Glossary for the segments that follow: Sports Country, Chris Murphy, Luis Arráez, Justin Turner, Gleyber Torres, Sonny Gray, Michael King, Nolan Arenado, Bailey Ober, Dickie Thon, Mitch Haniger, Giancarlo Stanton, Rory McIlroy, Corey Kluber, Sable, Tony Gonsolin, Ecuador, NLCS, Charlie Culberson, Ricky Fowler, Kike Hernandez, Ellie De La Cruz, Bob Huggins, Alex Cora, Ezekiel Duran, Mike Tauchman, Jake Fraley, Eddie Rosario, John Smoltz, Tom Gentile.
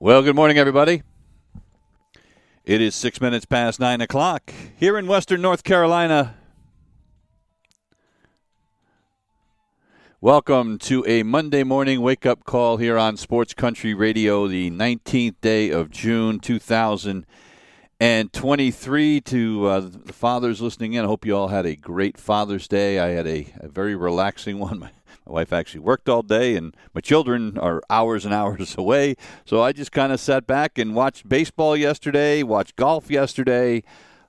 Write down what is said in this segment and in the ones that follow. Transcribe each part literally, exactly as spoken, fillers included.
Well, good morning, everybody. It is six minutes past nine o'clock here in Western North Carolina. Welcome to a Monday morning wake-up call here on Sports Country Radio, the nineteenth day of June, two thousand twenty-three. To uh, the fathers listening in, I hope you all had a great Father's Day. I had a, a very relaxing one. My My wife actually worked all day, and my children are hours and hours away. So I just kind of sat back and watched baseball yesterday, watched golf yesterday.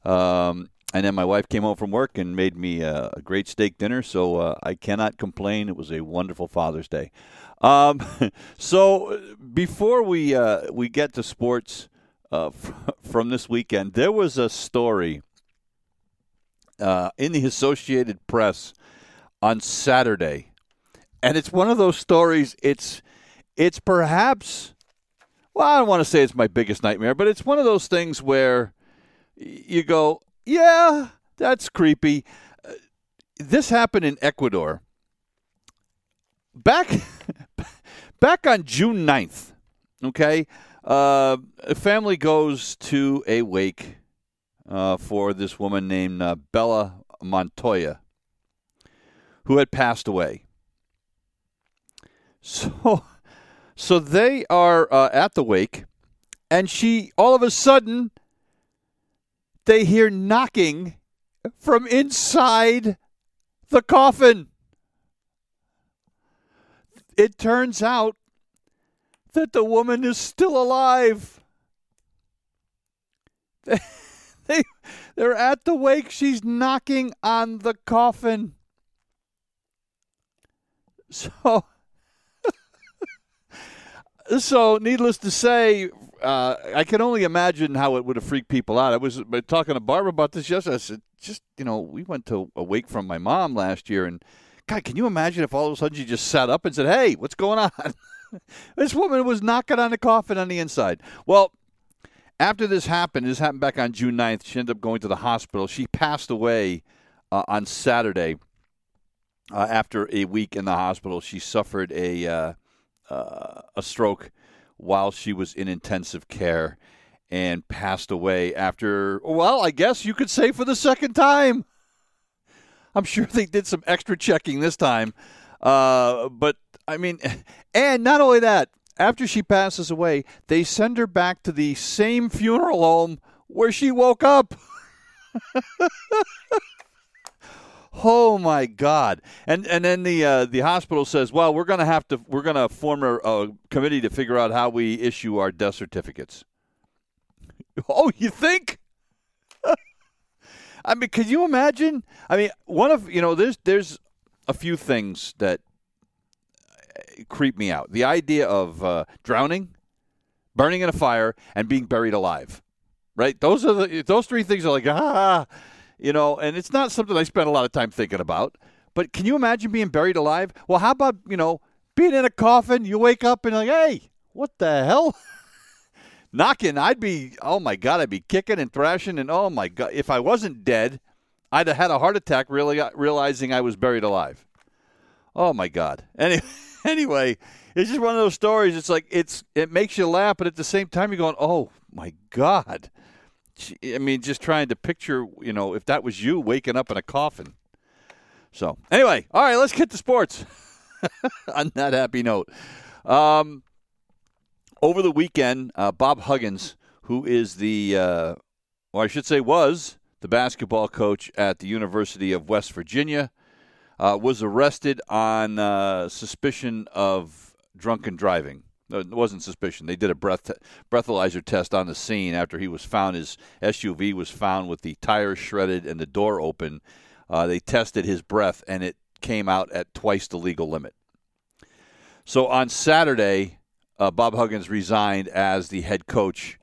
Um, and then my wife came home from work and made me uh, a great steak dinner. So uh, I cannot complain. It was a wonderful Father's Day. Um, so before we uh, we get to sports uh, from this weekend, there was a story uh, in the Associated Press on Saturday. And it's one of those stories, it's it's perhaps, well, I don't want to say it's my biggest nightmare, but it's one of those things where you go, yeah, that's creepy. Uh, this happened in Ecuador. Back back on June ninth, okay, uh, a family goes to a wake uh, for this woman named uh, Bella Montoya, who had passed away. So so they are uh, at the wake, and she, all of a sudden, they hear knocking from inside the coffin. It turns out that the woman is still alive. They, they, they're at the wake. She's knocking on the coffin. So... So, needless to say, uh, I can only imagine how it would have freaked people out. I was talking to Barbara about this yesterday. I said, just, you know, we went to a wake from my mom last year, and, God, can you imagine if all of a sudden you just sat up and said, hey, what's going on? This woman was knocking on the coffin on the inside. Well, after this happened, this happened back on June ninth, she ended up going to the hospital. She passed away uh, on Saturday uh, after a week in the hospital. She suffered a... Uh, Uh, a stroke while she was in intensive care and passed away after, well, I guess you could say for the second time. I'm sure they did some extra checking this time. Uh, but, I mean, and not only that, after she passes away, they send her back to the same funeral home where she woke up. Oh my God! And and then the uh, the hospital says, "Well, we're gonna have to we're gonna form a, a committee to figure out how we issue our death certificates." Oh, you think? I mean, could you imagine? I mean, one of you know, there's there's a few things that creep me out: the idea of uh, drowning, burning in a fire, and being buried alive. Right? Those are the those three things are like ah. You know, and it's not something I spend a lot of time thinking about. But can you imagine being buried alive? Well, how about, you know, being in a coffin, you wake up and you're like, hey, what the hell? Knocking, I'd be, oh, my God, I'd be kicking and thrashing. And, oh, my God, if I wasn't dead, I'd have had a heart attack really realizing I was buried alive. Oh, my God. Anyway, anyway, it's just one of those stories. It's like it's it makes you laugh, but at the same time you're going, oh, my God. I mean, just trying to picture, you know, if that was you waking up in a coffin. So, anyway, all right, let's get to sports on that happy note. Um, over the weekend, uh, Bob Huggins, who is the, uh, or I should say was, the basketball coach at the University of West Virginia, uh, was arrested on uh, suspicion of drunken driving. It wasn't suspicion. They did a breath breathalyzer test on the scene after he was found. His S U V was found with the tires shredded and the door open. Uh, they tested his breath, and it came out at twice the legal limit. So on Saturday, uh, Bob Huggins resigned as the head coach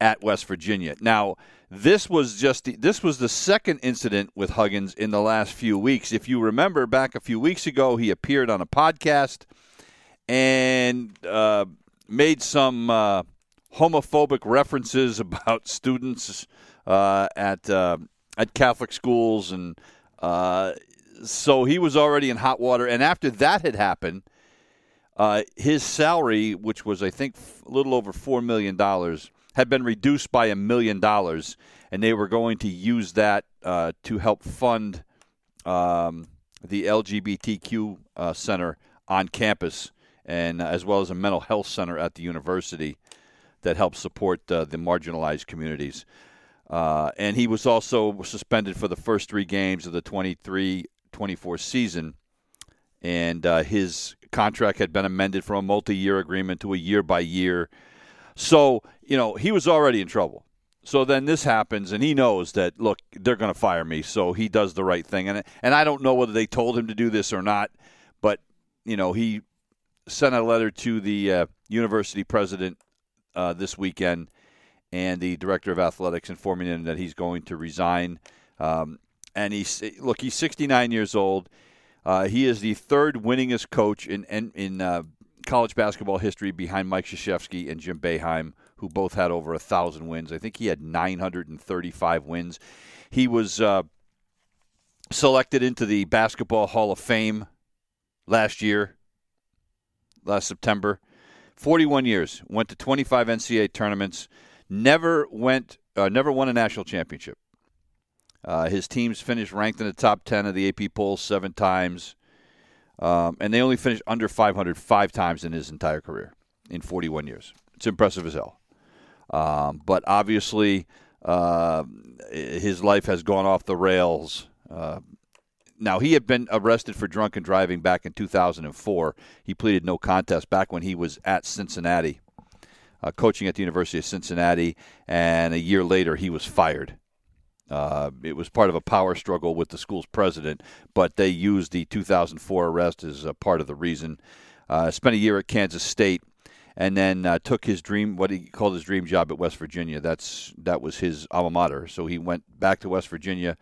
at West Virginia. Now, this was just the, this was the second incident with Huggins in the last few weeks. If you remember, back a few weeks ago, he appeared on a podcast and uh, made some uh, homophobic references about students uh, at uh, at Catholic schools, and uh, so he was already in hot water. And after that had happened, uh, his salary, which was I think a little over four million dollars. Had been reduced by a million dollars, and they were going to use that uh, to help fund um, the L G B T Q uh, center on campus, and uh, as well as a mental health center at the university that helps support uh, the marginalized communities. Uh, and he was also suspended for the first three games of the twenty-three twenty-four season, and uh, his contract had been amended from a multi-year agreement to a year-by-year. So, you know, he was already in trouble. So then this happens, and he knows that, look, they're going to fire me, so he does the right thing. And and I don't know whether they told him to do this or not, but, you know, he sent a letter to the uh, university president uh, this weekend and the director of athletics informing him that he's going to resign. Um, and, he's look, he's sixty-nine years old. Uh, he is the third winningest coach in in, in uh college basketball history behind Mike Krzyzewski and Jim Boeheim, who both had over one thousand wins. I think he had nine hundred thirty-five wins. He was uh, selected into the Basketball Hall of Fame last year, last September. forty-one years, went to twenty-five N C double A tournaments, never went, uh, never won a national championship. Uh, his teams finished ranked in the top ten of the A P polls seven times. Um, and they only finished under five hundred five times in his entire career in forty-one years. It's impressive as hell. Um, but obviously, uh, his life has gone off the rails. Uh, now, he had been arrested for drunken driving back in two thousand four. He pleaded no contest back when he was at Cincinnati, uh, coaching at the University of Cincinnati. And a year later, he was fired. Uh, it was part of a power struggle with the school's president, but they used the two thousand four arrest as a part of the reason. Uh, spent a year at Kansas State, and then uh, took his dream, what he called his dream job at West Virginia. That's that was his alma mater. So he went back to West Virginia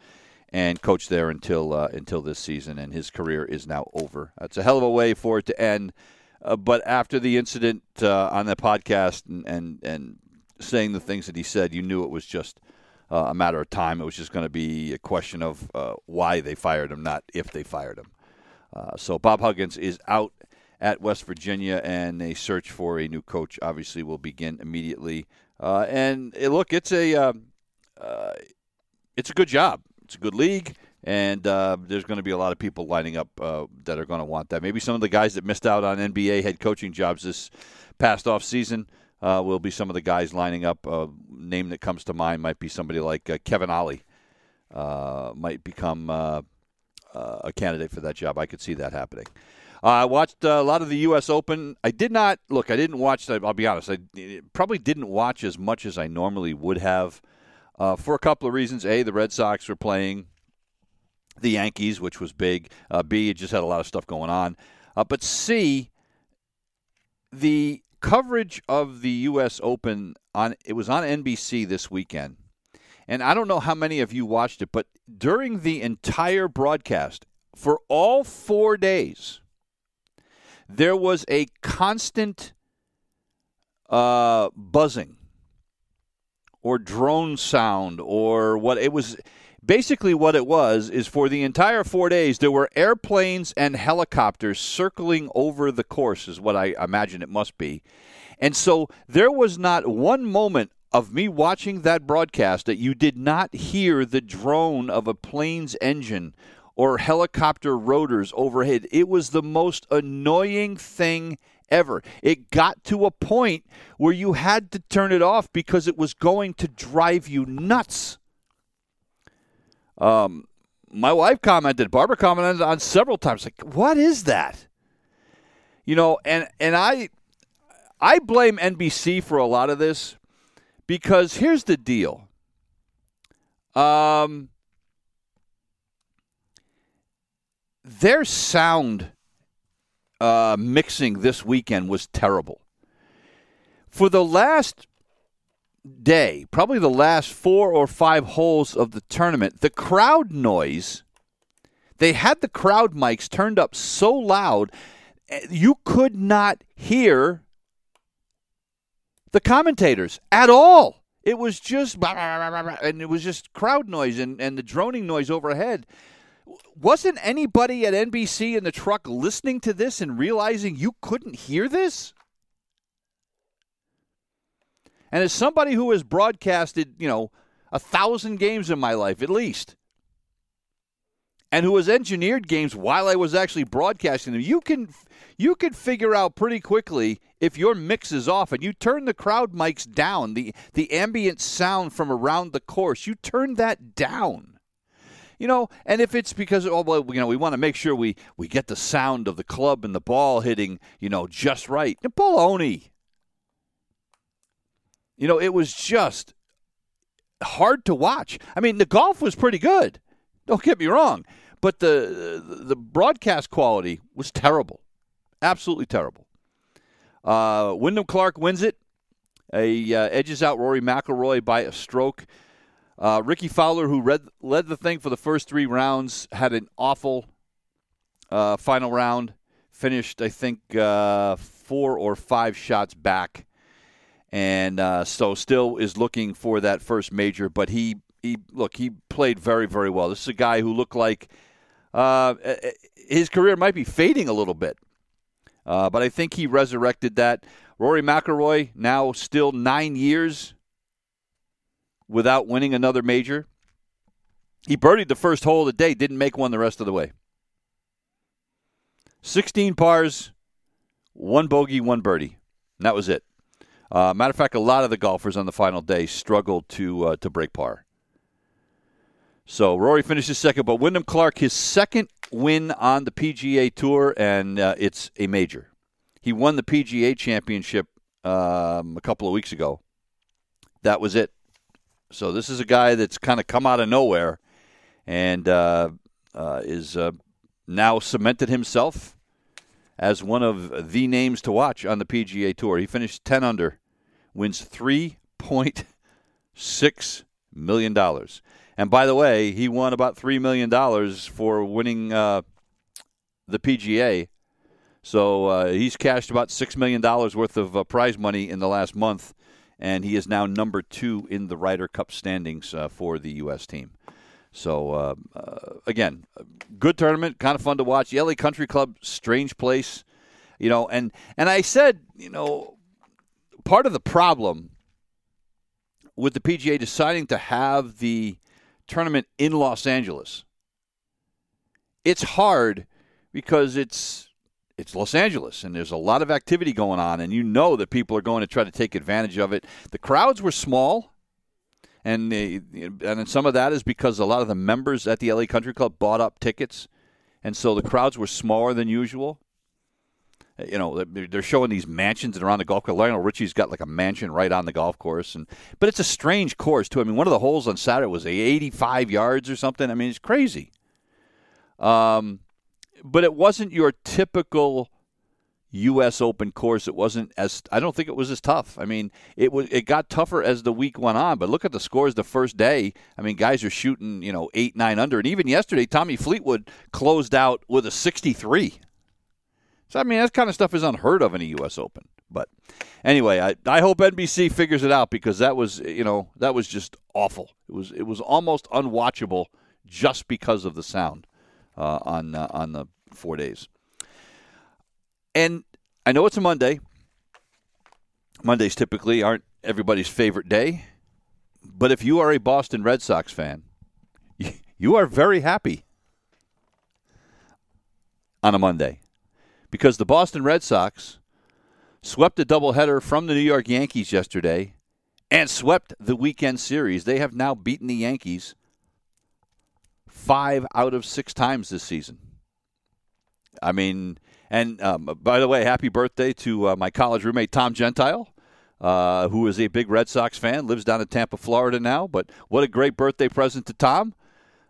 and coached there until uh, until this season, and his career is now over. It's a hell of a way for it to end. Uh, but after the incident uh, on the podcast and, and and saying the things that he said, you knew it was just. Uh, a matter of time. It was just going to be a question of uh, why they fired him, not if they fired him. Uh, so Bob Huggins is out at West Virginia, and a search for a new coach obviously will begin immediately. Uh, and it, look, it's a uh, uh, it's a good job. It's a good league, and uh, there's going to be a lot of people lining up uh, that are going to want that. Maybe some of the guys that missed out on N B A head coaching jobs this past off season. Uh, will be some of the guys lining up. A uh, name that comes to mind might be somebody like uh, Kevin Ollie uh, might become uh, uh, a candidate for that job. I could see that happening. Uh, I watched uh, a lot of the U S Open. I did not – look, I didn't watch – I'll be honest. I probably didn't watch as much as I normally would have uh, for a couple of reasons. A, the Red Sox were playing the Yankees, which was big. Uh, B, it just had a lot of stuff going on. Uh, but C, the – coverage of the U S Open, on it was on N B C this weekend. And I don't know how many of you watched it, but during the entire broadcast, for all four days, there was a constant uh, buzzing or drone sound or what it was. Basically what it was is for the entire four days, there were airplanes and helicopters circling over the course is what I imagine it must be. And so there was not one moment of me watching that broadcast that you did not hear the drone of a plane's engine or helicopter rotors overhead. It was the most annoying thing ever. It got to a point where you had to turn it off because it was going to drive you nuts. Um, my wife commented, Barbara commented on several times, like, what is that? You know, and, and I, I blame N B C for a lot of this because here's the deal. Um, their sound uh, mixing this weekend was terrible. For the last day, probably the last four or five holes of the tournament, the crowd noise, they had the crowd mics turned up so loud you could not hear the commentators at all. It was just, blah, blah, blah, blah, and it was just crowd noise and, and the droning noise overhead. Wasn't anybody at N B C in the truck listening to this and realizing you couldn't hear this? And as somebody who has broadcasted, you know, a thousand games in my life at least, and who has engineered games while I was actually broadcasting them, you can you can figure out pretty quickly if your mix is off. And you turn the crowd mics down, the, the ambient sound from around the course, you turn that down. You know, and if it's because, oh, well, you know, we want to make sure we, we get the sound of the club and the ball hitting, you know, just right. Baloney. You know, it was just hard to watch. I mean, the golf was pretty good. Don't get me wrong, but the the broadcast quality was terrible, absolutely terrible. Uh, Wyndham Clark wins it. He uh, edges out Rory McIlroy by a stroke. Uh, Ricky Fowler, who read, led the thing for the first three rounds, had an awful uh, final round. Finished, I think, uh, four or five shots back, and uh, so still is looking for that first major. But he. He look, he played very, very well. This is a guy who looked like uh, his career might be fading a little bit. Uh, but I think he resurrected that. Rory McIlroy now still nine years without winning another major. He birdied the first hole of the day, didn't make one the rest of the way. sixteen pars, one bogey, one birdie. And that was it. Uh, matter of fact, a lot of the golfers on the final day struggled to uh, to break par. So Rory finishes second, but Wyndham Clark, his second win on the P G A Tour, and uh, it's a major. He won the P G A Championship um, a couple of weeks ago. That was it. So this is a guy that's kind of come out of nowhere and uh, uh, is uh, now cemented himself as one of the names to watch on the P G A Tour. He finished ten under, wins three point six million dollars. And by the way, he won about three million dollars for winning uh, the P G A. So uh, he's cashed about six million dollars worth of uh, prize money in the last month, and he is now number two in the Ryder Cup standings uh, for the U S team. So, uh, uh, again, good tournament, kind of fun to watch. The L A Country Club, strange place. You know, and, and I said, you know, part of the problem with the P G A deciding to have the tournament in Los Angeles. It's hard because it's it's Los Angeles and there's a lot of activity going on, and you know that people are going to try to take advantage of it. The crowds were small, and they, and some of that is because a lot of the members at the L A Country Club bought up tickets, and so the crowds were smaller than usual. You know, they're showing these mansions that are on the golf course. Lionel Richie's got like a mansion right on the golf course. and But it's a strange course, too. I mean, one of the holes on Saturday was eighty-five yards or something. I mean, it's crazy. Um, but it wasn't your typical U S Open course. It wasn't as – I don't think it was as tough. I mean, it was, it got tougher as the week went on. But look at the scores the first day. I mean, guys are shooting, you know, eight, nine under. And even yesterday, Tommy Fleetwood closed out with a sixty-three. So, I mean, that kind of stuff is unheard of in a U S Open. But anyway, I, I hope N B C figures it out, because that was, you know, that was just awful. It was it was almost unwatchable just because of the sound uh, on uh, on the four days. And I know it's a Monday. Mondays typically aren't everybody's favorite day. But if you are a Boston Red Sox fan, you are very happy on a Monday, because the Boston Red Sox swept a doubleheader from the New York Yankees yesterday and swept the weekend series. They have now beaten the Yankees five out of six times this season. I mean, And um, by the way, happy birthday to uh, my college roommate, Tom Gentile, uh, who is a big Red Sox fan, lives down in Tampa, Florida now. But what a great birthday present to Tom.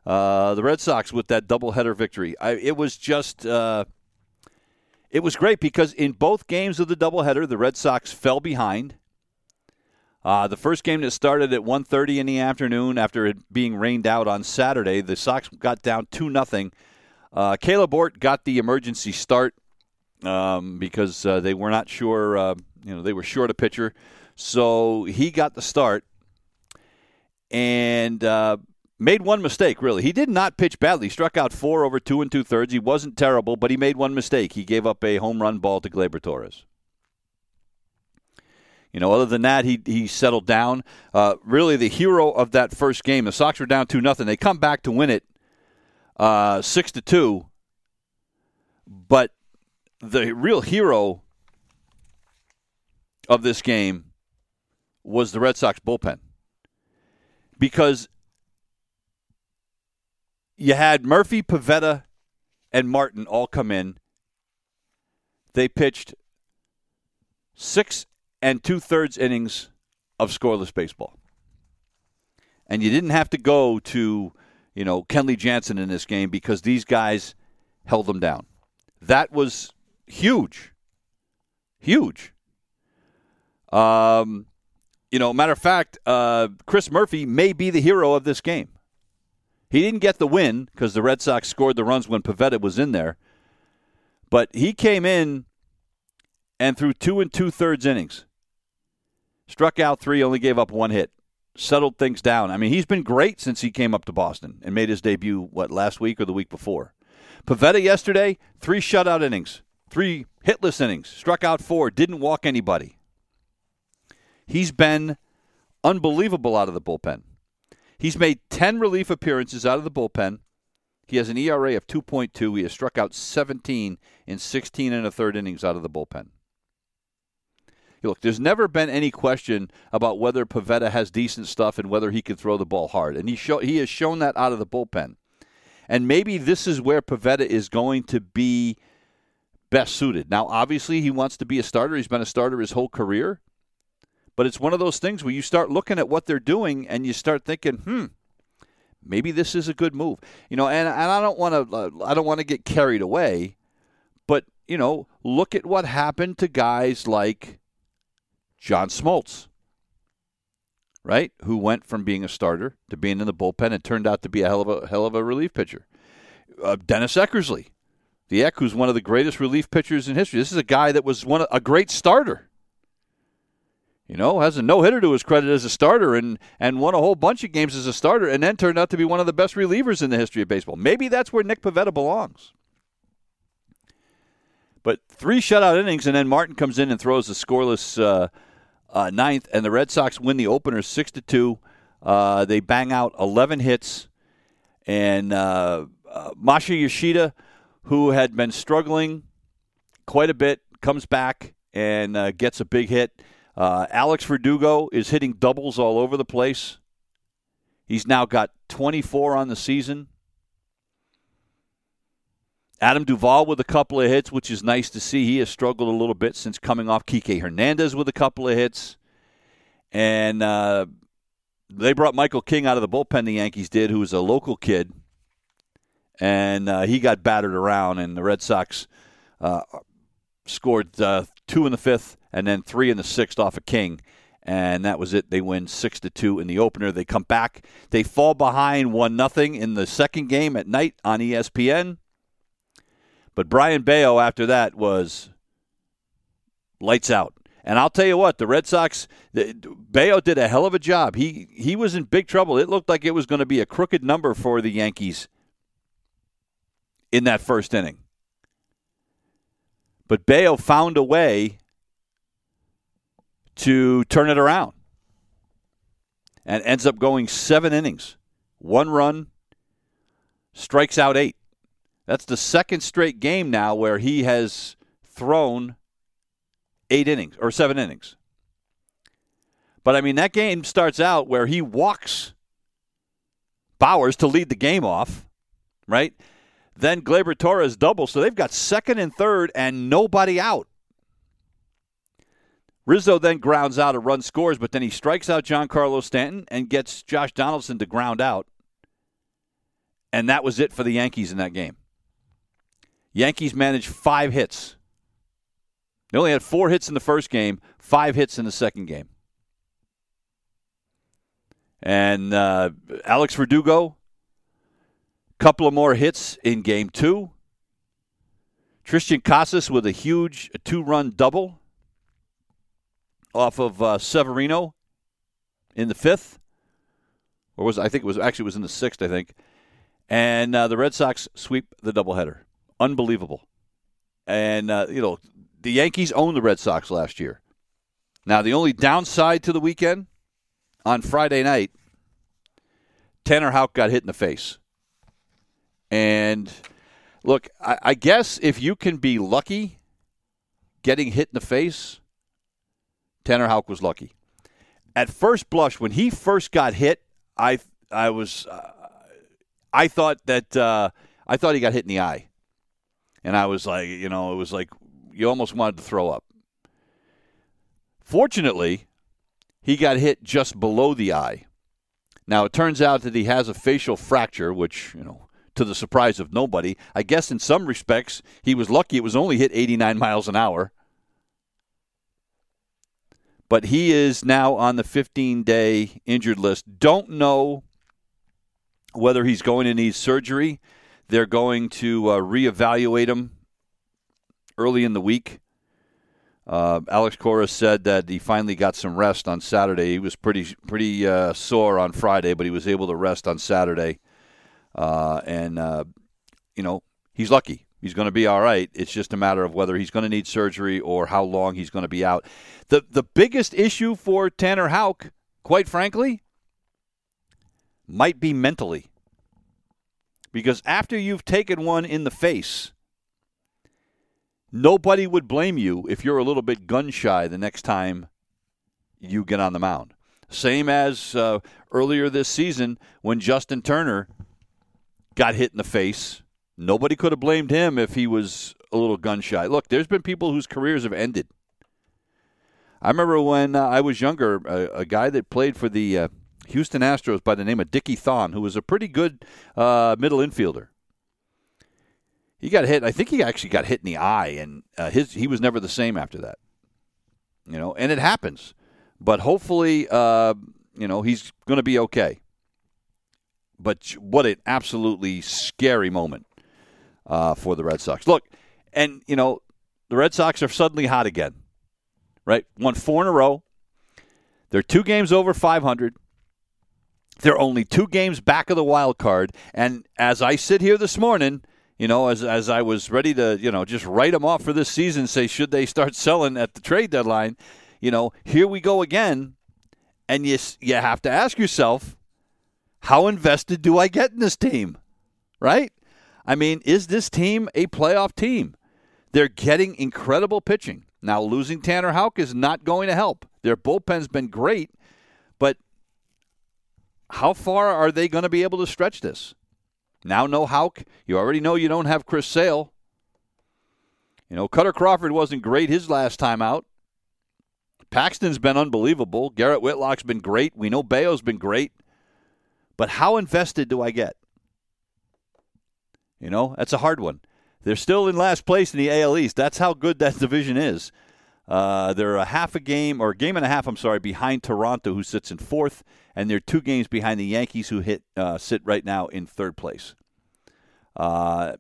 Uh, the Red Sox with that doubleheader victory. I, it was just uh, it was great because in both games of the doubleheader, the Red Sox fell behind. Uh, the first game that started at one thirty in the afternoon after it being rained out on Saturday, the Sox got down two nothing. Uh, Caleb Ort got the emergency start um, because uh, they were not sure, uh, you know, they were short a pitcher. So he got the start and uh, made one mistake, really. He did not pitch badly. He struck out four over two and two-thirds. He wasn't terrible, but he made one mistake. He gave up a home run ball to Gleyber Torres. You know, other than that, he he settled down. Uh, really the hero of that first game. The Sox were down two nothing. They come back to win it uh, six to two. But the real hero of this game was the Red Sox bullpen. Because you had Murphy, Pavetta, and Martin all come in. They pitched six and two-thirds innings of scoreless baseball. And you didn't have to go to, you know, Kenley Jansen in this game because these guys held them down. That was huge. Huge. Um, you know, matter of fact, uh, Chris Murphy may be the hero of this game. He didn't get the win because the Red Sox scored the runs when Pavetta was in there. But he came in and threw two and two-thirds innings. Struck out three, only gave up one hit. Settled things down. I mean, he's been great since he came up to Boston and made his debut, what, last week or the week before. Pavetta yesterday, three shutout innings, three hitless innings, struck out four, didn't walk anybody. He's been unbelievable out of the bullpen. He's made ten relief appearances out of the bullpen. He has an E R A of two point two. He has struck out seventeen in sixteen and a third innings out of the bullpen. Look, there's never been any question about whether Pavetta has decent stuff and whether he can throw the ball hard. And he show, he has shown that out of the bullpen. And maybe this is where Pavetta is going to be best suited. Now, obviously, he wants to be a starter. He's been a starter his whole career. But it's one of those things where you start looking at what they're doing and you start thinking, hmm, maybe this is a good move. You know, and, and I don't want to I don't want to get carried away. But, you know, look at what happened to guys like John Smoltz, right, who went from being a starter to being in the bullpen and turned out to be a hell of a hell of a relief pitcher. Uh, Dennis Eckersley, the Eck, who's one of the greatest relief pitchers in history. This is a guy that was one of, a great starter. You know, has a no-hitter to his credit as a starter and and won a whole bunch of games as a starter and then turned out to be one of the best relievers in the history of baseball. Maybe that's where Nick Pavetta belongs. But three shutout innings, and then Martin comes in and throws a scoreless uh, Uh, ninth, and the Red Sox win the opener six to two. Uh, they bang out eleven hits. And uh, uh, Masha Yoshida, who had been struggling quite a bit, comes back and uh, gets a big hit. Uh, Alex Verdugo is hitting doubles all over the place. He's now got twenty-four on the season. Adam Duvall with a couple of hits, which is nice to see. He has struggled a little bit since coming off. Kike Hernandez with a couple of hits. And uh, they brought Michael King out of the bullpen, the Yankees did, who was a local kid. And uh, he got battered around, and the Red Sox uh, scored uh, two in the fifth and then three in the sixth off of King. And that was it. They win six to two in the opener. They come back. They fall behind one nothing in the second game at night on E S P N. But Brian Bello after that was lights out. And I'll tell you what, the Red Sox, the, Bello did a hell of a job. He he was in big trouble. It looked like it was going to be a crooked number for the Yankees in that first inning. But Bello found a way to turn it around and ends up going seven innings. One run, strikes out eight. That's the second straight game now where he has thrown eight innings or seven innings. But, I mean, that game starts out where he walks Bowers to lead the game off, right? Then Gleyber Torres doubles, so they've got second and third and nobody out. Rizzo then grounds out, a run scores, but then he strikes out Giancarlo Stanton and gets Josh Donaldson to ground out. And that was it for the Yankees in that game. Yankees managed five hits. They only had four hits in the first game, five hits in the second game. And uh, Alex Verdugo, couple of more hits in game two. Tristan Casas with a huge two-run double off of uh, Severino in the fifth. Or was I think it was actually it was in the sixth, I think. And uh, the Red Sox sweep the doubleheader. Unbelievable. And, uh, you know, the Yankees owned the Red Sox last year. Now, the only downside to the weekend, on Friday night, Tanner Hauck got hit in the face. And, look, I, I guess if you can be lucky getting hit in the face, Tanner Hauck was lucky. At first blush, when he first got hit, I I was uh, I thought that uh, I thought he got hit in the eye, and I was like, you know, it was like you almost wanted to throw up. Fortunately, he got hit just below the eye. Now it turns out that he has a facial fracture, which, you know, to the surprise of nobody, I guess in some respects he was lucky it was only hit eighty-nine miles an hour. But he is now on the fifteen-day injured list. Don't know whether he's going to need surgery. They're going to uh, reevaluate him early in the week. Uh, Alex Cora said that he finally got some rest on Saturday. He was pretty pretty uh, sore on Friday, but he was able to rest on Saturday. Uh, and, uh, you know, he's lucky. He's going to be all right. It's just a matter of whether he's going to need surgery or how long he's going to be out. The the biggest issue for Tanner Hauck, quite frankly, might be mentally. Because after you've taken one in the face, nobody would blame you if you're a little bit gun-shy the next time you get on the mound. Same as uh, earlier this season when Justin Turner got hit in the face. Nobody could have blamed him if he was a little gun-shy. Look, there's been people whose careers have ended. I remember when uh, I was younger, a, a guy that played for the uh, Houston Astros by the name of Dickie Thon, who was a pretty good uh, middle infielder. He got hit. I think he actually got hit in the eye, and uh, his he was never the same after that. You know, and it happens. But hopefully, uh, you know, he's going to be okay. But what an absolutely scary moment uh, for the Red Sox. Look, and, you know, the Red Sox are suddenly hot again, right? Won four in a row. They're two games over five hundred. They're only two games back of the wild card. And as I sit here this morning, you know, as as I was ready to, you know, just write them off for this season, say, should they start selling at the trade deadline? You know, here we go again. And you you have to ask yourself, how invested do I get in this team, right? I mean, is this team a playoff team? They're getting incredible pitching. Now, losing Tanner Hauck is not going to help. Their bullpen's been great, but how far are they going to be able to stretch this? Now, no Hauck. You already know you don't have Chris Sale. You know, Cutter Crawford wasn't great his last time out. Paxton's been unbelievable. Garrett Whitlock's been great. We know Bayo's been great. But how invested do I get? You know, that's a hard one. They're still in last place in the A L East. That's how good that division is. Uh, they're a half a game, or a game and a half, I'm sorry, behind Toronto, who sits in fourth, and they're two games behind the Yankees, who hit uh, sit right now in third place. Uh,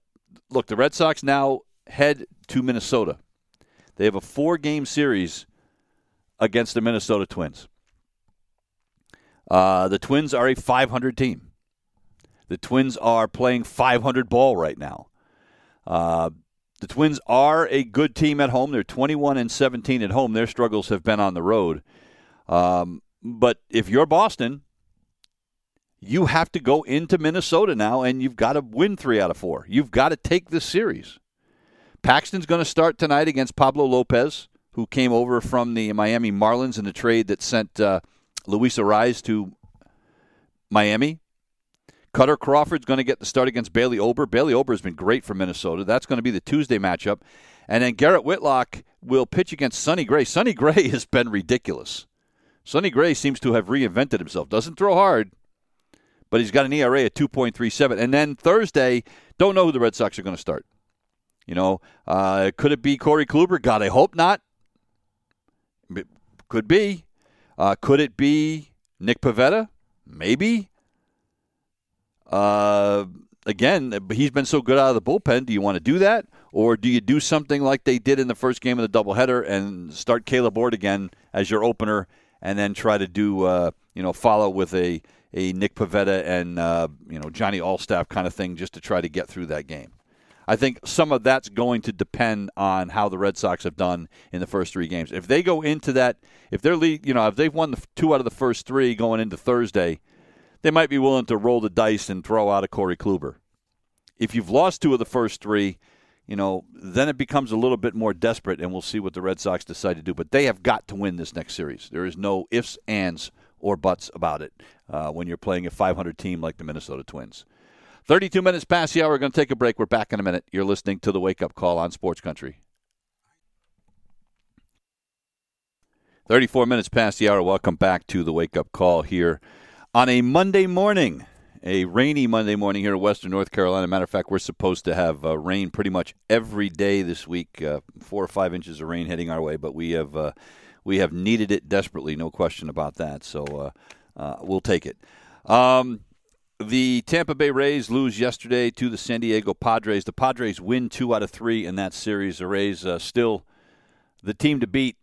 look, the Red Sox now head to Minnesota. They have a four-game series against the Minnesota Twins. Uh, the Twins are a five hundred team. The Twins are playing five hundred ball right now. Uh, the Twins are a good team at home. They're twenty-one and seventeen at home. Their struggles have been on the road. Um, but if you're Boston, you have to go into Minnesota now, and you've got to win three out of four. You've got to take this series. Paxton's going to start tonight against Pablo Lopez, who came over from the Miami Marlins in the trade that sent uh, – Luis Arráez to Miami. Cutter Crawford's going to get the start against Bailey Ober. Bailey Ober has been great for Minnesota. That's going to be the Tuesday matchup. And then Garrett Whitlock will pitch against Sonny Gray. Sonny Gray has been ridiculous. Sonny Gray seems to have reinvented himself. Doesn't throw hard, but he's got an E R A at two point three seven. And then Thursday, don't know who the Red Sox are going to start. You know, uh, could it be Corey Kluber? God, I hope not. It could be. Uh, could it be Nick Pavetta? Maybe. Uh, again, he's been so good out of the bullpen. Do you want to do that? Or do you do something like they did in the first game of the doubleheader and start Caleb Ort again as your opener and then try to do, uh, you know, follow with a, a Nick Pavetta and, uh, you know, Johnny Allstaff kind of thing just to try to get through that game? I think some of that's going to depend on how the Red Sox have done in the first three games. If they go into that, if they're lead, you know, if they've won the two out of the first three going into Thursday, they might be willing to roll the dice and throw out a Corey Kluber. If you've lost two of the first three, you know, then it becomes a little bit more desperate, and we'll see what the Red Sox decide to do. But they have got to win this next series. There is no ifs, ands, or buts about it uh, when you're playing a five hundred team like the Minnesota Twins. thirty-two minutes past the hour. We're going to take a break. We're back in a minute. You're listening to the Wake Up Call on Sports Country. thirty-four minutes past the hour. Welcome back to the Wake Up Call here on a Monday morning, a rainy Monday morning here in western North Carolina. Matter of fact, we're supposed to have uh, rain pretty much every day this week, uh, four or five inches of rain heading our way, but we have uh, we have needed it desperately, no question about that, so uh, uh, we'll take it. Um, the Tampa Bay Rays lose yesterday to the San Diego Padres. The Padres win two out of three in that series. The Rays uh, still the team to beat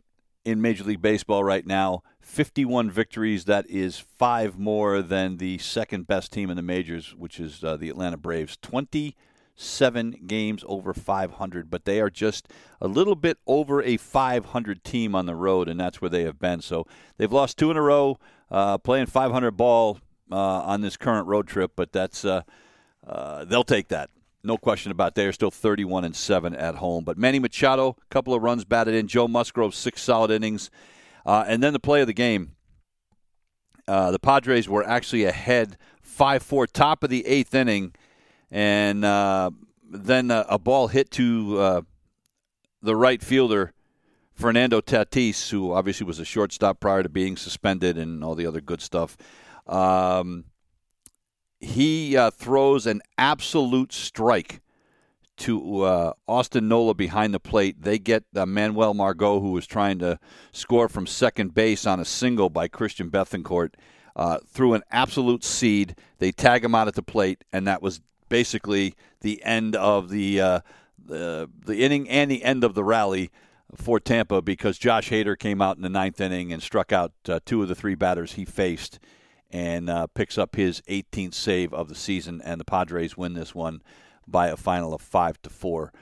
in Major League Baseball right now. fifty-one victories, that is five more than the second-best team in the majors, which is uh, the Atlanta Braves. twenty-seven games over five hundred, but they are just a little bit over a five hundred team on the road, and that's where they have been. So they've lost two in a row, uh, playing five hundred ball uh, on this current road trip, but that's uh, uh, they'll take that. No question about it. They are still thirty-one and seven at home. But Manny Machado, a couple of runs batted in. Joe Musgrove, six solid innings. Uh, and then the play of the game, uh, the Padres were actually ahead five four, top of the eighth inning, and uh, then uh, a ball hit to uh, the right fielder, Fernando Tatis, who obviously was a shortstop prior to being suspended and all the other good stuff. Um, he uh, throws an absolute strike to uh, Austin Nola behind the plate. They get uh, Manuel Margot, who was trying to score from second base on a single by Christian Bethancourt, uh, threw an absolute seed. They tag him out at the plate, and that was basically the end of the uh, the, the inning and the end of the rally for Tampa, because Josh Hader came out in the ninth inning and struck out uh, two of the three batters he faced, and uh, picks up his eighteenth save of the season, and the Padres win this one by a final of five to four.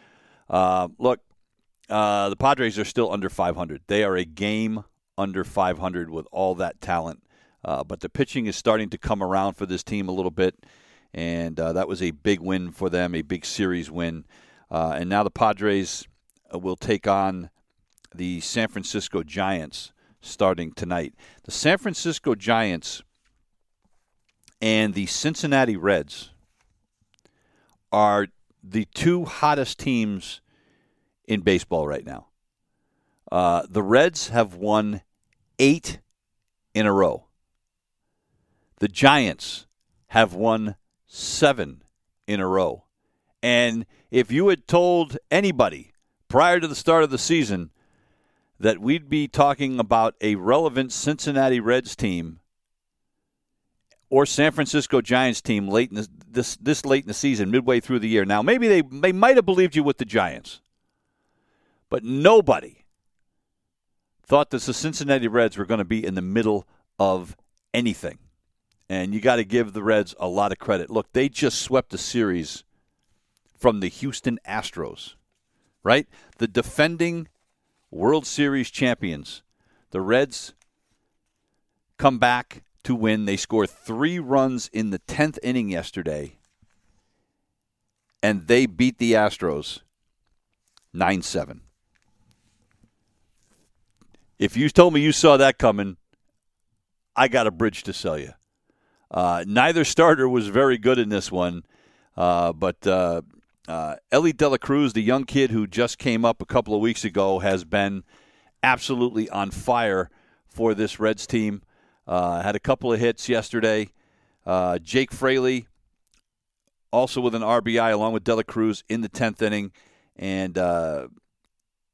Uh, look, uh, the Padres are still under five hundred. They are a game under five hundred with all that talent. Uh, but the pitching is starting to come around for this team a little bit, and uh, that was a big win for them, a big series win. Uh, and now the Padres will take on the San Francisco Giants starting tonight. The San Francisco Giants and the Cincinnati Reds are the two hottest teams in baseball right now. Uh, the Reds have won eight in a row. The Giants have won seven in a row. And if you had told anybody prior to the start of the season that we'd be talking about a relevant Cincinnati Reds team or San Francisco Giants team late in this, this this late in the season, midway through the year. Now, maybe they, they might have believed you with the Giants, but nobody thought that the Cincinnati Reds were going to be in the middle of anything. And you got to give the Reds a lot of credit. Look, they just swept a series from the Houston Astros, right? The defending World Series champions. The Reds come back to win. They scored three runs in the tenth inning yesterday, and they beat the Astros nine seven. If you told me you saw that coming, I got a bridge to sell you. Uh, neither starter was very good in this one, uh, but uh, uh, Ellie De La Cruz, the young kid who just came up a couple of weeks ago, has been absolutely on fire for this Reds team. Uh, had a couple of hits yesterday. Uh, Jake Fraley, also with an R B I, along with De La Cruz in the tenth inning, and uh,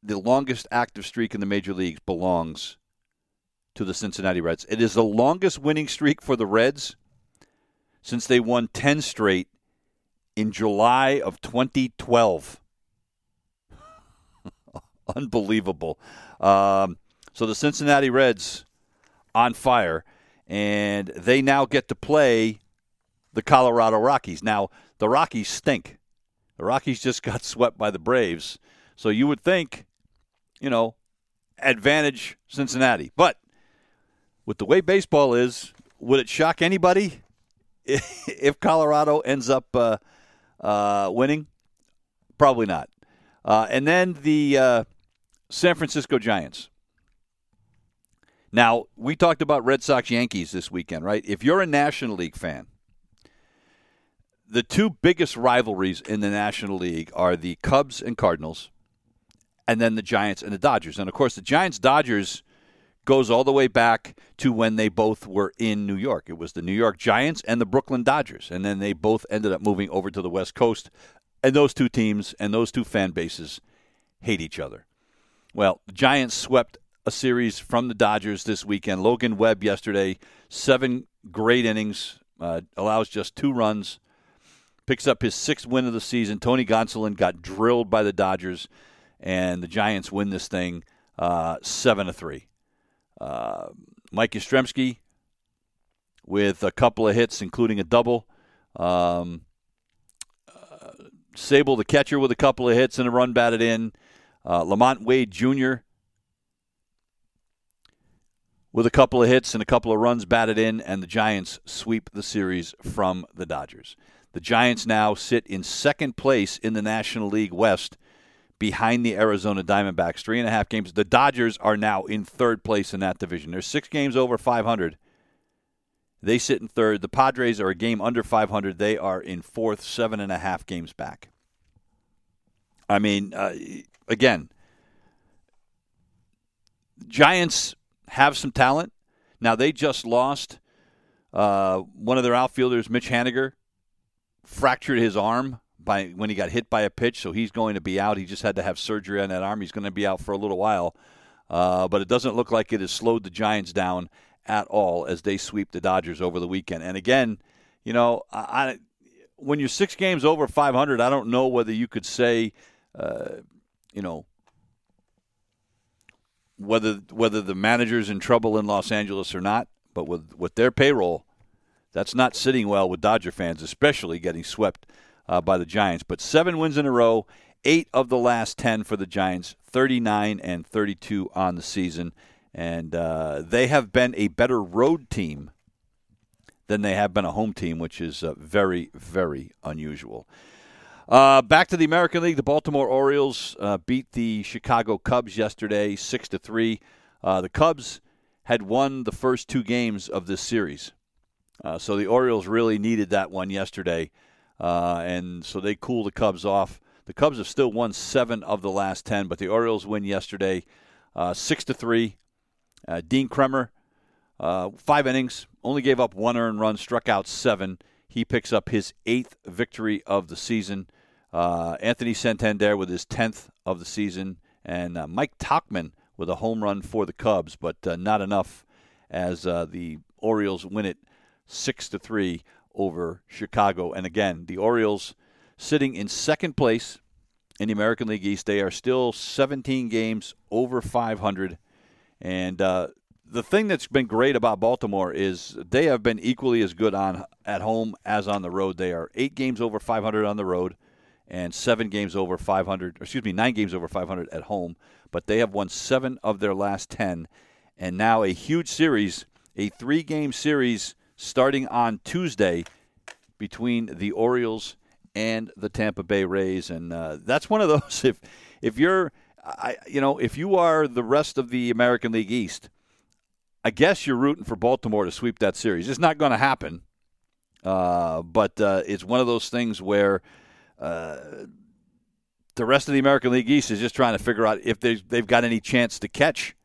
the longest active streak in the major leagues belongs to the Cincinnati Reds. It is the longest winning streak for the Reds since they won ten straight in July of twenty twelve. Unbelievable. Um, so the Cincinnati Reds on fire, and they now get to play the Colorado Rockies. Now, the Rockies stink. The Rockies just got swept by the Braves. So you would think, you know, advantage Cincinnati. But with the way baseball is, would it shock anybody if Colorado ends up uh, uh, winning? Probably not. Uh, and then the uh, San Francisco Giants. Now, we talked about Red Sox-Yankees this weekend, right? If you're a National League fan, the two biggest rivalries in the National League are the Cubs and Cardinals, and then the Giants and the Dodgers. And, of course, the Giants-Dodgers goes all the way back to when they both were in New York. It was the New York Giants and the Brooklyn Dodgers, and then they both ended up moving over to the West Coast. And those two teams and those two fan bases hate each other. Well, the Giants swept a series from the Dodgers this weekend. Logan Webb yesterday, seven great innings, uh, allows just two runs, picks up his sixth win of the season. Tony Gonsolin got drilled by the Dodgers, and the Giants win this thing uh, seven to three. Uh, Mike Yastrzemski with a couple of hits, including a double. Um Sable, the catcher, with a couple of hits and a run batted in. Uh, Lamont Wade Junior with a couple of hits and a couple of runs batted in, and the Giants sweep the series from the Dodgers. The Giants now sit in second place in the National League West behind the Arizona Diamondbacks. Three and a half games. The Dodgers are now in third place in that division. They're six games over five hundred. They sit in third. The Padres are a game under five hundred. They are in fourth, seven and a half games back. I mean, uh, again, Giants have some talent. Now, they just lost uh, one of their outfielders, Mitch Haniger, fractured his arm by when he got hit by a pitch, so he's going to be out. He just had to have surgery on that arm. He's going to be out for a little while, uh, but it doesn't look like it has slowed the Giants down at all as they sweep the Dodgers over the weekend. And again, you know, I, when you're six games over five hundred, I don't know whether you could say, uh, you know, whether whether the manager's in trouble in Los Angeles or not. But with, with their payroll, that's not sitting well with Dodger fans, especially getting swept uh, by the Giants. But seven wins in a row, eight of the last ten for the Giants, thirty-nine and thirty-two on the season. And uh, they have been a better road team than they have been a home team, which is uh, very, very unusual. Uh, back to the American League. The Baltimore Orioles uh, beat the Chicago Cubs yesterday six to three. Uh, the Cubs had won the first two games of this series. Uh, so the Orioles really needed that one yesterday. Uh, and so they cooled the Cubs off. The Cubs have still won seven of the last ten, but the Orioles win yesterday uh, six to three. Uh, Dean Kremer, uh, five innings, only gave up one earned run, struck out seven. He picks up his eighth victory of the season. Uh, Anthony Santander with his tenth of the season. And uh, Mike Tauchman with a home run for the Cubs, but uh, not enough as uh, the Orioles win it six to three over Chicago. And again, the Orioles sitting in second place in the American League East. They are still seventeen games over five hundred. And uh, the thing that's been great about Baltimore is they have been equally as good on at home as on the road. They are eight games over five hundred on the road and seven games over five hundred, or excuse me, nine games over five hundred at home. But they have won seven of their last ten. And now a huge series, a three-game series starting on Tuesday between the Orioles and the Tampa Bay Rays. And uh, that's one of those, if if you're – I, you know, if you are the rest of the American League East, I guess you're rooting for Baltimore to sweep that series. It's not going to happen. Uh, but uh, it's one of those things where uh, the rest of the American League East is just trying to figure out if they've, they've got any chance to catch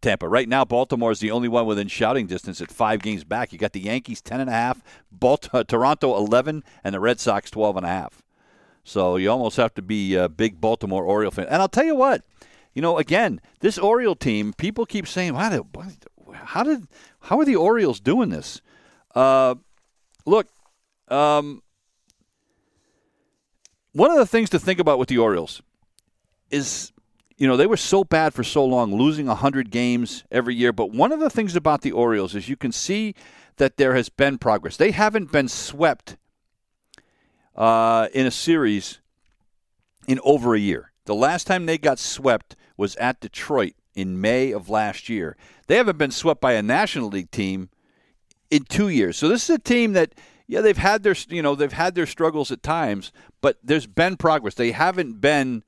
Tampa. Right now, Baltimore is the only one within shouting distance at five games back. You got the Yankees ten and a half, Balt- uh, Toronto eleven, and the Red Sox twelve and a half. So you almost have to be a big Baltimore Oriole fan. And I'll tell you what, you know, again, this Oriole team, people keep saying, how did, how did, how are the Orioles doing this? Uh, look, um, one of the things to think about with the Orioles is, you know, they were so bad for so long, losing one hundred games every year. But one of the things about the Orioles is you can see that there has been progress. They haven't been swept Uh, in a series in over a year. The last time they got swept was at Detroit in May of last year. They haven't been swept by a National League team in two years. So this is a team that, yeah, they've had their, you know, they've had their struggles at times, but there's been progress. They haven't been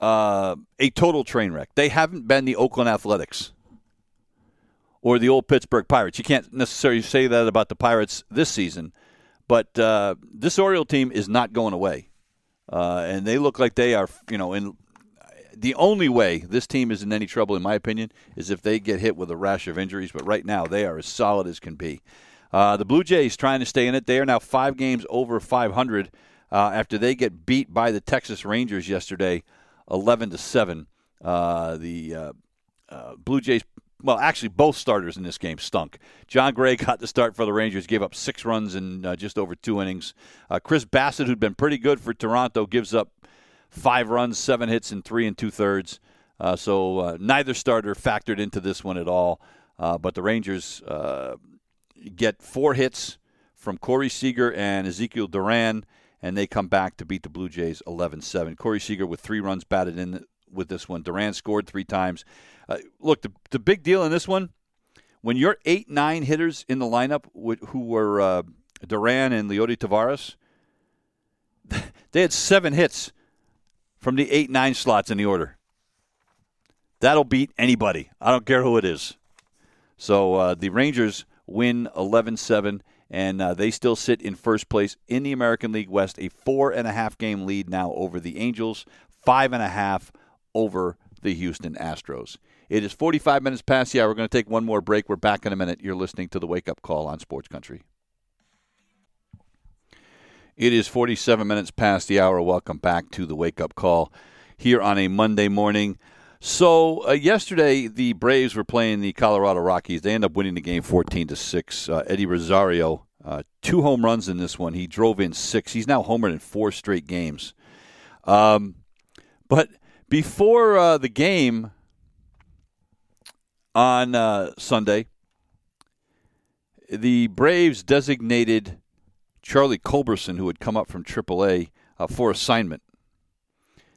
uh, a total train wreck. They haven't been the Oakland Athletics or the old Pittsburgh Pirates. You can't necessarily say that about the Pirates this season. But uh, this Oriole team is not going away, uh, and they look like they are. You know, in the only way this team is in any trouble, in my opinion, is if they get hit with a rash of injuries. But right now, they are as solid as can be. Uh, the Blue Jays trying to stay in it. They are now five games over five hundred uh, after they get beat by the Texas Rangers yesterday, eleven to seven. Uh, the uh, uh, Blue Jays. Well, actually, both starters in this game stunk. John Gray got the start for the Rangers, gave up six runs in uh, just over two innings. Uh, Chris Bassett, who'd been pretty good for Toronto, gives up five runs, seven hits, and three and two-thirds. Uh, so uh, neither starter factored into this one at all. Uh, but the Rangers uh, get four hits from Corey Seager and Ezekiel Duran, and they come back to beat the Blue Jays eleven seven. Corey Seager with three runs batted in with this one. Duran scored three times. Uh, look, the the big deal in this one, when you're eight, nine hitters in the lineup with, who were uh, Duran and Leody Tavares, they had seven hits from the eight, nine slots in the order. That'll beat anybody. I don't care who it is. So uh, the Rangers win eleven seven, and uh, they still sit in first place in the American League West, a four-and-a-half game lead now over the Angels, five-and-a-half over the Houston Astros. It is forty-five minutes past the hour. We're going to take one more break. We're back in a minute. You're listening to the Wake Up Call on Sports Country. It is forty-seven minutes past the hour. Welcome back to the Wake Up Call here on a Monday morning. So uh, yesterday the Braves were playing the Colorado Rockies. They end up winning the game fourteen to six. Uh, Eddie Rosario, uh, two home runs in this one. He drove in six. He's now homered in four straight games. Um, but Before uh, the game on uh, Sunday, the Braves designated Charlie Culberson, who had come up from triple A, uh, for assignment.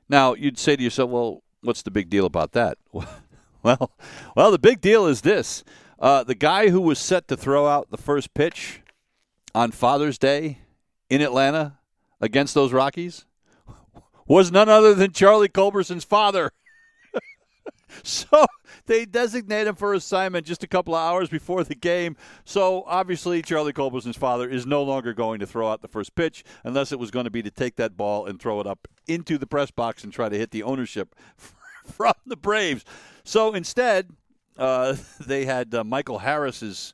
Now, you'd say to yourself, well, what's the big deal about that? well, well, the big deal is this. Uh, the guy who was set to throw out the first pitch on Father's Day in Atlanta against those Rockies was none other than Charlie Culberson's father. So they designate him for assignment just a couple of hours before the game. So obviously Charlie Culberson's father is no longer going to throw out the first pitch unless it was going to be to take that ball and throw it up into the press box and try to hit the ownership from the Braves. So instead, uh, they had uh, Michael Harris's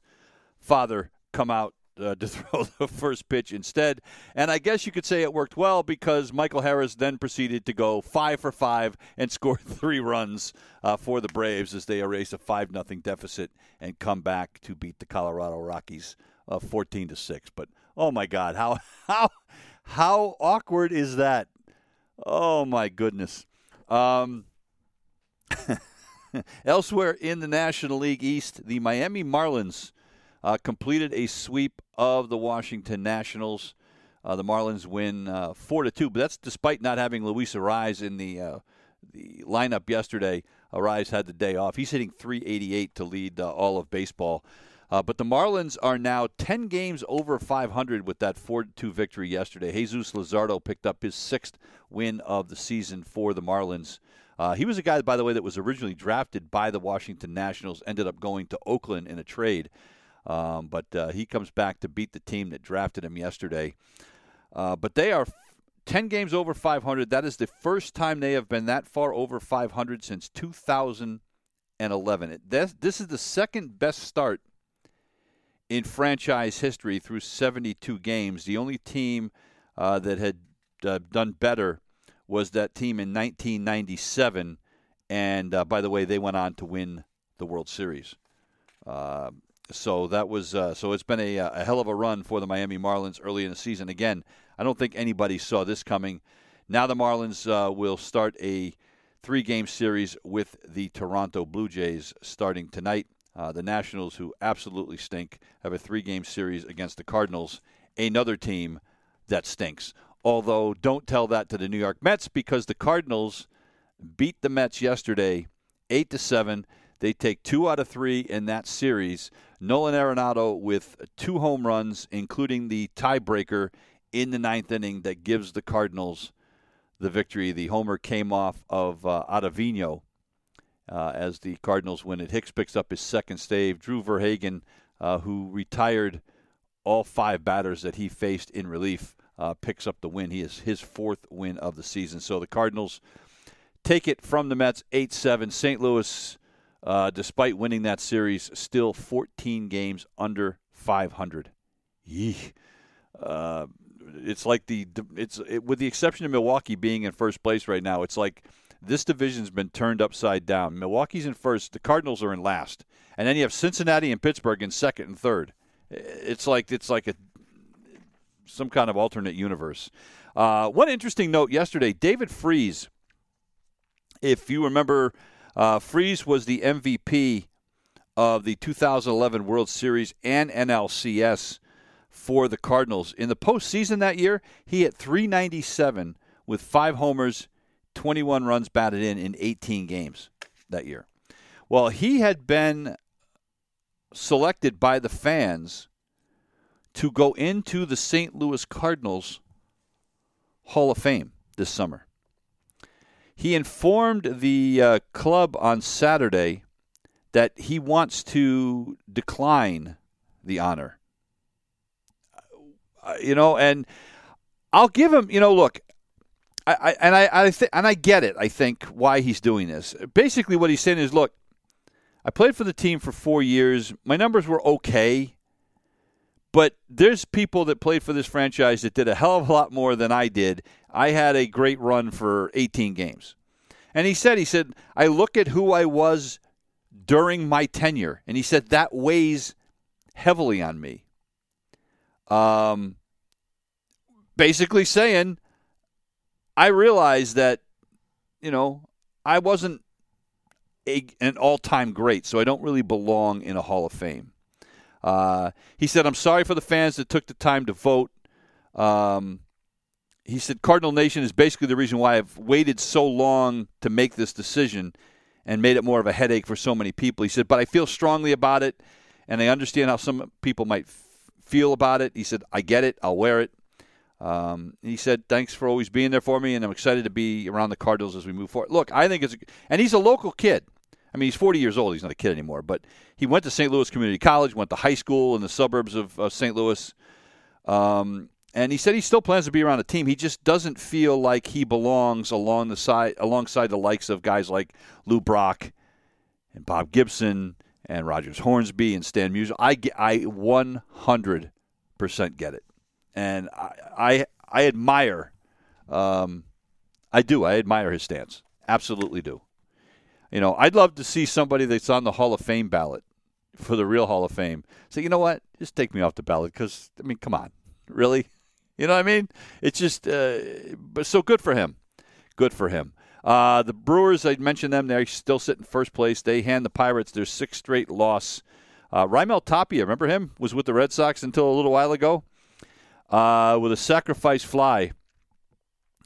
father come out Uh, to throw the first pitch instead. And I guess you could say it worked well because Michael Harris then proceeded to go five for five and score three runs uh, for the Braves as they erase a five nothing deficit and come back to beat the Colorado Rockies uh, fourteen to six. But, oh, my God, how how how awkward is that? Oh, my goodness. Um, elsewhere in the National League East, the Miami Marlins Uh, completed a sweep of the Washington Nationals. Uh, the Marlins win uh, four to two, but that's despite not having Luis Arráez in the uh, the lineup yesterday. Arráez had the day off. He's hitting three eighty-eight to lead uh, all of baseball. Uh, but the Marlins are now ten games over five hundred with that four to two victory yesterday. Jesus Luzardo picked up his sixth win of the season for the Marlins. Uh, he was a guy, by the way, that was originally drafted by the Washington Nationals, ended up going to Oakland in a trade. Um, but uh, he comes back to beat the team that drafted him yesterday. Uh, but they are ten games over five hundred. That is the first time they have been that far over five hundred since two thousand eleven. It, this, this is the second best start in franchise history through seventy-two games. The only team uh, that had uh, done better was that team in nineteen ninety-seven. And, uh, by the way, they went on to win the World Series. Uh, so that was uh, so it's been a, a hell of a run for the Miami Marlins early in the season. Again, I don't think anybody saw this coming. Now the Marlins uh, will start a three-game series with the Toronto Blue Jays starting tonight. Uh, the Nationals, who absolutely stink, have a three-game series against the Cardinals, another team that stinks. Although, don't tell that to the New York Mets, because the Cardinals beat the Mets yesterday eight to seven. They take two out of three in that series. Nolan Arenado with two home runs, including the tiebreaker in the ninth inning that gives the Cardinals the victory. The homer came off of uh, Ottavino uh, as the Cardinals win it. Hicks picks up his second save. Drew Verhagen, uh, who retired all five batters that he faced in relief, uh, picks up the win. He is his fourth win of the season. So the Cardinals take it from the Mets eight seven. Saint Louis, Uh, despite winning that series, still fourteen games under five hundred. Yeesh. Uh, it's like the it's it, with the exception of Milwaukee being in first place right now, it's like this division's been turned upside down. Milwaukee's in first, the Cardinals are in last, and then you have Cincinnati and Pittsburgh in second and third. It's like it's like a some kind of alternate universe. Uh, one interesting note yesterday: David Freese, if you remember. Uh, Freese was the M V P of the two thousand eleven World Series and N L C S for the Cardinals. In the postseason that year, he hit three ninety-seven with five homers, twenty-one runs batted in in eighteen games that year. Well, he had been selected by the fans to go into the Saint Louis Cardinals Hall of Fame this summer. He informed the uh, club on Saturday that he wants to decline the honor. Uh, you know, and I'll give him, you know, look, I, I and I, I th- and I get it, I think, why he's doing this. Basically what he's saying is, look, I played for the team for four years. My numbers were okay, but there's people that played for this franchise that did a hell of a lot more than I did. I had a great run for eighteen games. And he said, he said, I look at who I was during my tenure. And he said that weighs heavily on me. Um, basically saying, I realize that, you know, I wasn't a, an all-time great, so I don't really belong in a Hall of Fame. Uh, he said, I'm sorry for the fans that took the time to vote. Um, he said, Cardinal Nation is basically the reason why I've waited so long to make this decision and made it more of a headache for so many people. He said, but I feel strongly about it, and I understand how some people might f- feel about it. He said, I get it. I'll wear it. Um, he said, thanks for always being there for me, and I'm excited to be around the Cardinals as we move forward. Look, I think it's – and he's a local kid. I mean, he's forty years old. He's not a kid anymore. But he went to Saint Louis Community College, went to high school in the suburbs of, of Saint Louis. Um, and he said he still plans to be around a team. He just doesn't feel like he belongs along the side, alongside the likes of guys like Lou Brock and Bob Gibson and Rogers Hornsby and Stan Musial. I, I one hundred percent get it. And I, I, I admire um, – I do. I admire his stance. Absolutely do. You know, I'd love to see somebody that's on the Hall of Fame ballot for the real Hall of Fame say, you know what, just take me off the ballot because, I mean, come on, really? You know what I mean? It's just uh, – but so good for him. Good for him. Uh, the Brewers, I mentioned them. They still sit in first place. They hand the Pirates their sixth straight loss. Uh, Raimel Tapia, remember him, was with the Red Sox until a little while ago uh, with a sacrifice fly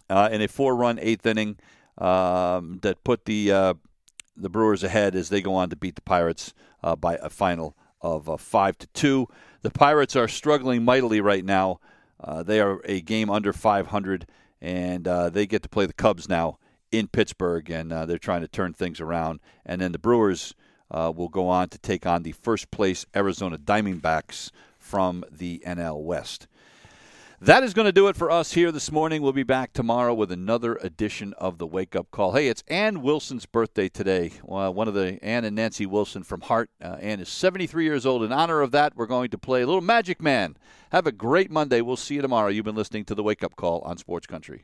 uh, in a four-run eighth inning um, that put the uh, – the Brewers ahead as they go on to beat the Pirates uh, by a final of uh, five to two. The Pirates are struggling mightily right now. Uh, they are a game under five hundred, and uh, they get to play the Cubs now in Pittsburgh, and uh, they're trying to turn things around. And then the Brewers uh, will go on to take on the first-place Arizona Diamondbacks from the N L West. That is going to do it for us here this morning. We'll be back tomorrow with another edition of the Wake Up Call. Hey, it's Ann Wilson's birthday today. Uh, one of the Ann and Nancy Wilson from Hart. Uh, Ann is seventy-three years old. In honor of that, we're going to play a little Magic Man. Have a great Monday. We'll see you tomorrow. You've been listening to the Wake Up Call on Sports Country.